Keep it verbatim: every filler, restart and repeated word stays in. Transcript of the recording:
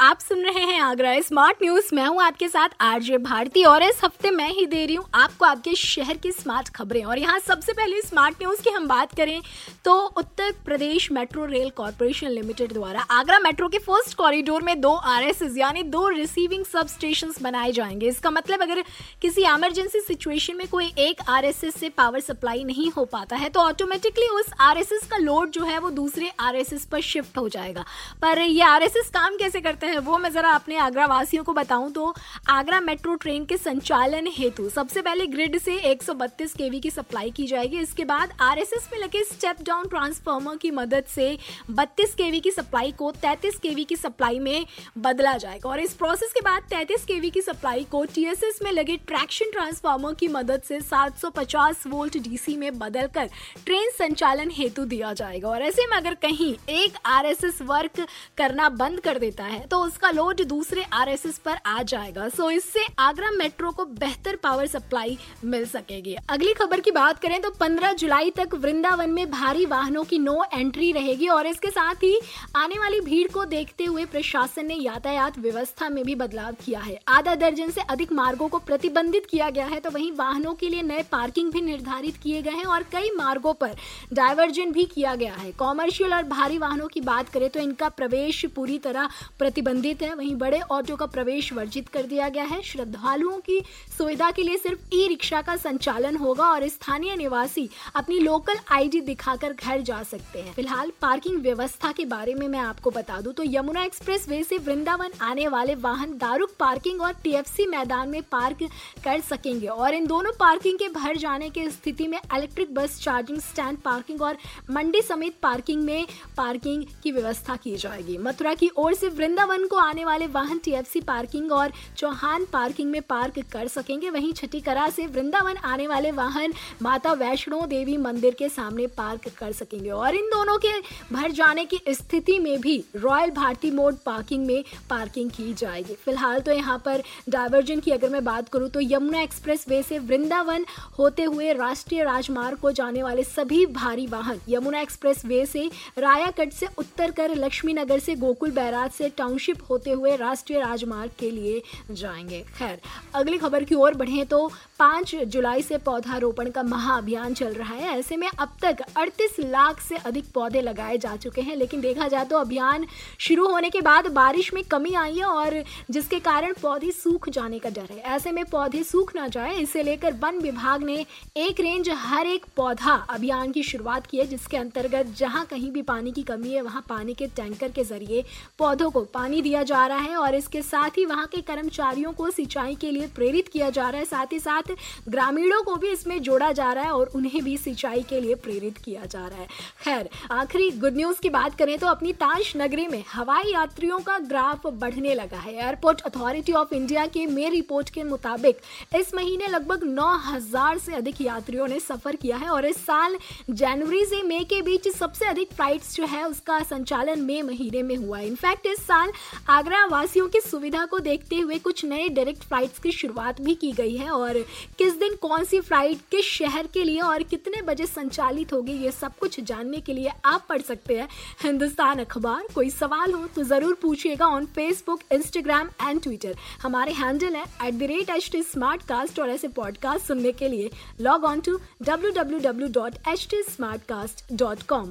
आप सुन रहे हैं आगरा स्मार्ट न्यूज। मैं हूँ आपके साथ आरजे भारती और इस हफ्ते मैं ही दे रही हूँ आपको आपके शहर की स्मार्ट खबरें। और यहाँ सबसे पहले स्मार्ट न्यूज की हम बात करें तो Uttar Pradesh metro rail corporation limited द्वारा आगरा मेट्रो के फर्स्ट कॉरिडोर में दो आर एस एस यानी दो रिसीविंग सब स्टेशन बनाए जाएंगे। इसका मतलब अगर किसी इमरजेंसी सिचुएशन में कोई एक आर एस एस से पावर सप्लाई नहीं हो पाता है तो ऑटोमेटिकली उस आर एस एस का लोड जो है वो दूसरे आर एस एस पर शिफ्ट हो जाएगा। पर ये आर एस एस काम कैसे करते हैं वो मैं जरा अपने आगरा वासियों को बताऊं तो आगरा मेट्रो ट्रेन के संचालन हेतु सबसे पहले ग्रिड से एक सौ बत्तीस केवी की सप्लाई की जाएगी। इसके बाद आर एस एस में लगे स्टेप डाउन ट्रांसफार्मर की मदद से बत्तीस केवी की सप्लाई को तैंतीस केवी की सप्लाई में बदला जाएगा और इस प्रोसेस के बाद तैंतीस केवी की सप्लाई को टी एस एस में लगे ट्रैक्शन ट्रांसफार्मर की मदद से सात सौ पचास वोल्ट डी सी में बदलकर ट्रेन संचालन हेतु दिया जाएगा। और ऐसे में अगर कहीं एक आर एस एस वर्क करना बंद कर देता है तो उसका लोड दूसरे आर एस एस पर आ जाएगा। सो इससे आगरा मेट्रो को बेहतर पावर सप्लाई मिल सकेगी। अगली खबर की बात करें तो पंद्रह जुलाई तक वृंदावन में भारी वाहनों की नो एंट्री रहेगी और इसके साथ ही आने वाली भीड़ को देखते हुए प्रशासन ने यातायात व्यवस्था में भी बदलाव किया है। आधा दर्जन से अधिक मार्गों को प्रतिबंधित किया गया है तो वहीं वाहनों के लिए नए पार्किंग भी निर्धारित किए गए हैं और कई मार्गों पर डायवर्जन भी किया गया है। कॉमर्शियल और भारी वाहनों की बात करें तो इनका प्रवेश पूरी तरह प्रतिबंधित है, वहीं बड़े ऑटो का प्रवेश वर्जित कर दिया गया है। श्रद्धालुओं की सुविधा के लिए सिर्फ ई रिक्शा का संचालन होगा और स्थानीय निवासी अपनी लोकल आई डी दिखाकर घर जा सकते हैं। फिलहाल पार्किंग व्यवस्था के बारे में मैं आपको बता दूं तो यमुना एक्सप्रेसवे से वृंदावन आने वाले वाहन दारुक पार्किंग और टी एफ सी मैदान में पार्क कर सकेंगे और इन दोनों पार्किंग के भर जाने की स्थिति में electric bus charging stand parking और मंडी समेत पार्किंग में पार्किंग की व्यवस्था की जाएगी। मथुरा की ओर से वृंदावन वन को आने वाले वाहन टी एफ सी पार्किंग और चौहान पार्किंग में पार्क कर सकेंगे। वहीं छटीकरा से वृंदावन आने वाले वाहन माता वैष्णो देवी मंदिर के सामने पार्क कर सकेंगे और इन दोनों के भर जाने की स्थिति में भी रॉयल भारती मोड पार्किंग में पार्किंग की जाएगी। फिलहाल तो यहाँ पर डायवर्जन की अगर मैं बात करूँ तो यमुना एक्सप्रेसवे से वृंदावन होते हुए राष्ट्रीय राजमार्ग को जाने वाले सभी भारी वाहन यमुना एक्सप्रेसवे से रायागढ़ से उत्तर कर लक्ष्मीनगर से गोकुल बैराज से टाउन शिप होते हुए राष्ट्रीय राजमार्ग के लिए जाएंगे। खैर अगली खबर की ओर बढ़ें तो पांच जुलाई से पौधारोपण का महाअभियान चल रहा है। ऐसे में अब तक अड़तीस लाख से अधिक पौधे लगाए जा चुके हैं, लेकिन देखा जाए तो अभियान शुरू होने के बाद बारिश में कमी आई है और जिसके कारण पौधे सूख जाने का डर है। ऐसे में पौधे सूख ना जाए इसे लेकर वन विभाग ने एक रेंज हर एक पौधा अभियान की शुरुआत की है, जिसके अंतर्गत जहां कहीं भी पानी की कमी है वहां पानी के टैंकर के जरिए पौधों को पानी दिया जा रहा है और इसके साथ ही वहां के कर्मचारियों को सिंचाई के लिए प्रेरित किया जा रहा है। साथ ही साथ ग्रामीणों को भी इसमें जोड़ा जा रहा है और उन्हें भी सिंचाई के लिए प्रेरित किया जा रहा है। खैर आखिरी गुड न्यूज की बात करें तो अपनी ताश नगरी में हवाई यात्रियों का ग्राफ बढ़ने लगा है। एयरपोर्ट अथॉरिटी ऑफ इंडिया के में रिपोर्ट के मुताबिक इस महीने लगभग नौ हजार से अधिक यात्रियों ने सफर किया है और इस साल जनवरी से मई के बीच सबसे अधिक फ्लाइट्स जो है उसका संचालन मई महीने में हुआ। इनफैक्ट इस साल आगरा वासियों की सुविधा को देखते हुए कुछ नए डायरेक्ट फ्लाइट्स की शुरुआत भी की गई है और किस दिन कौन सी फ्लाइट किस शहर के लिए और कितने बजे संचालित होगी ये सब कुछ जानने के लिए आप पढ़ सकते हैं हिंदुस्तान अखबार। कोई सवाल हो तो जरूर पूछिएगा on Facebook Instagram and Twitter. हमारे हैंडल है at the rate H T smart cast और ऐसे पॉडकास्ट सुनने के लिए log on to W W W dot H T smart cast dot com.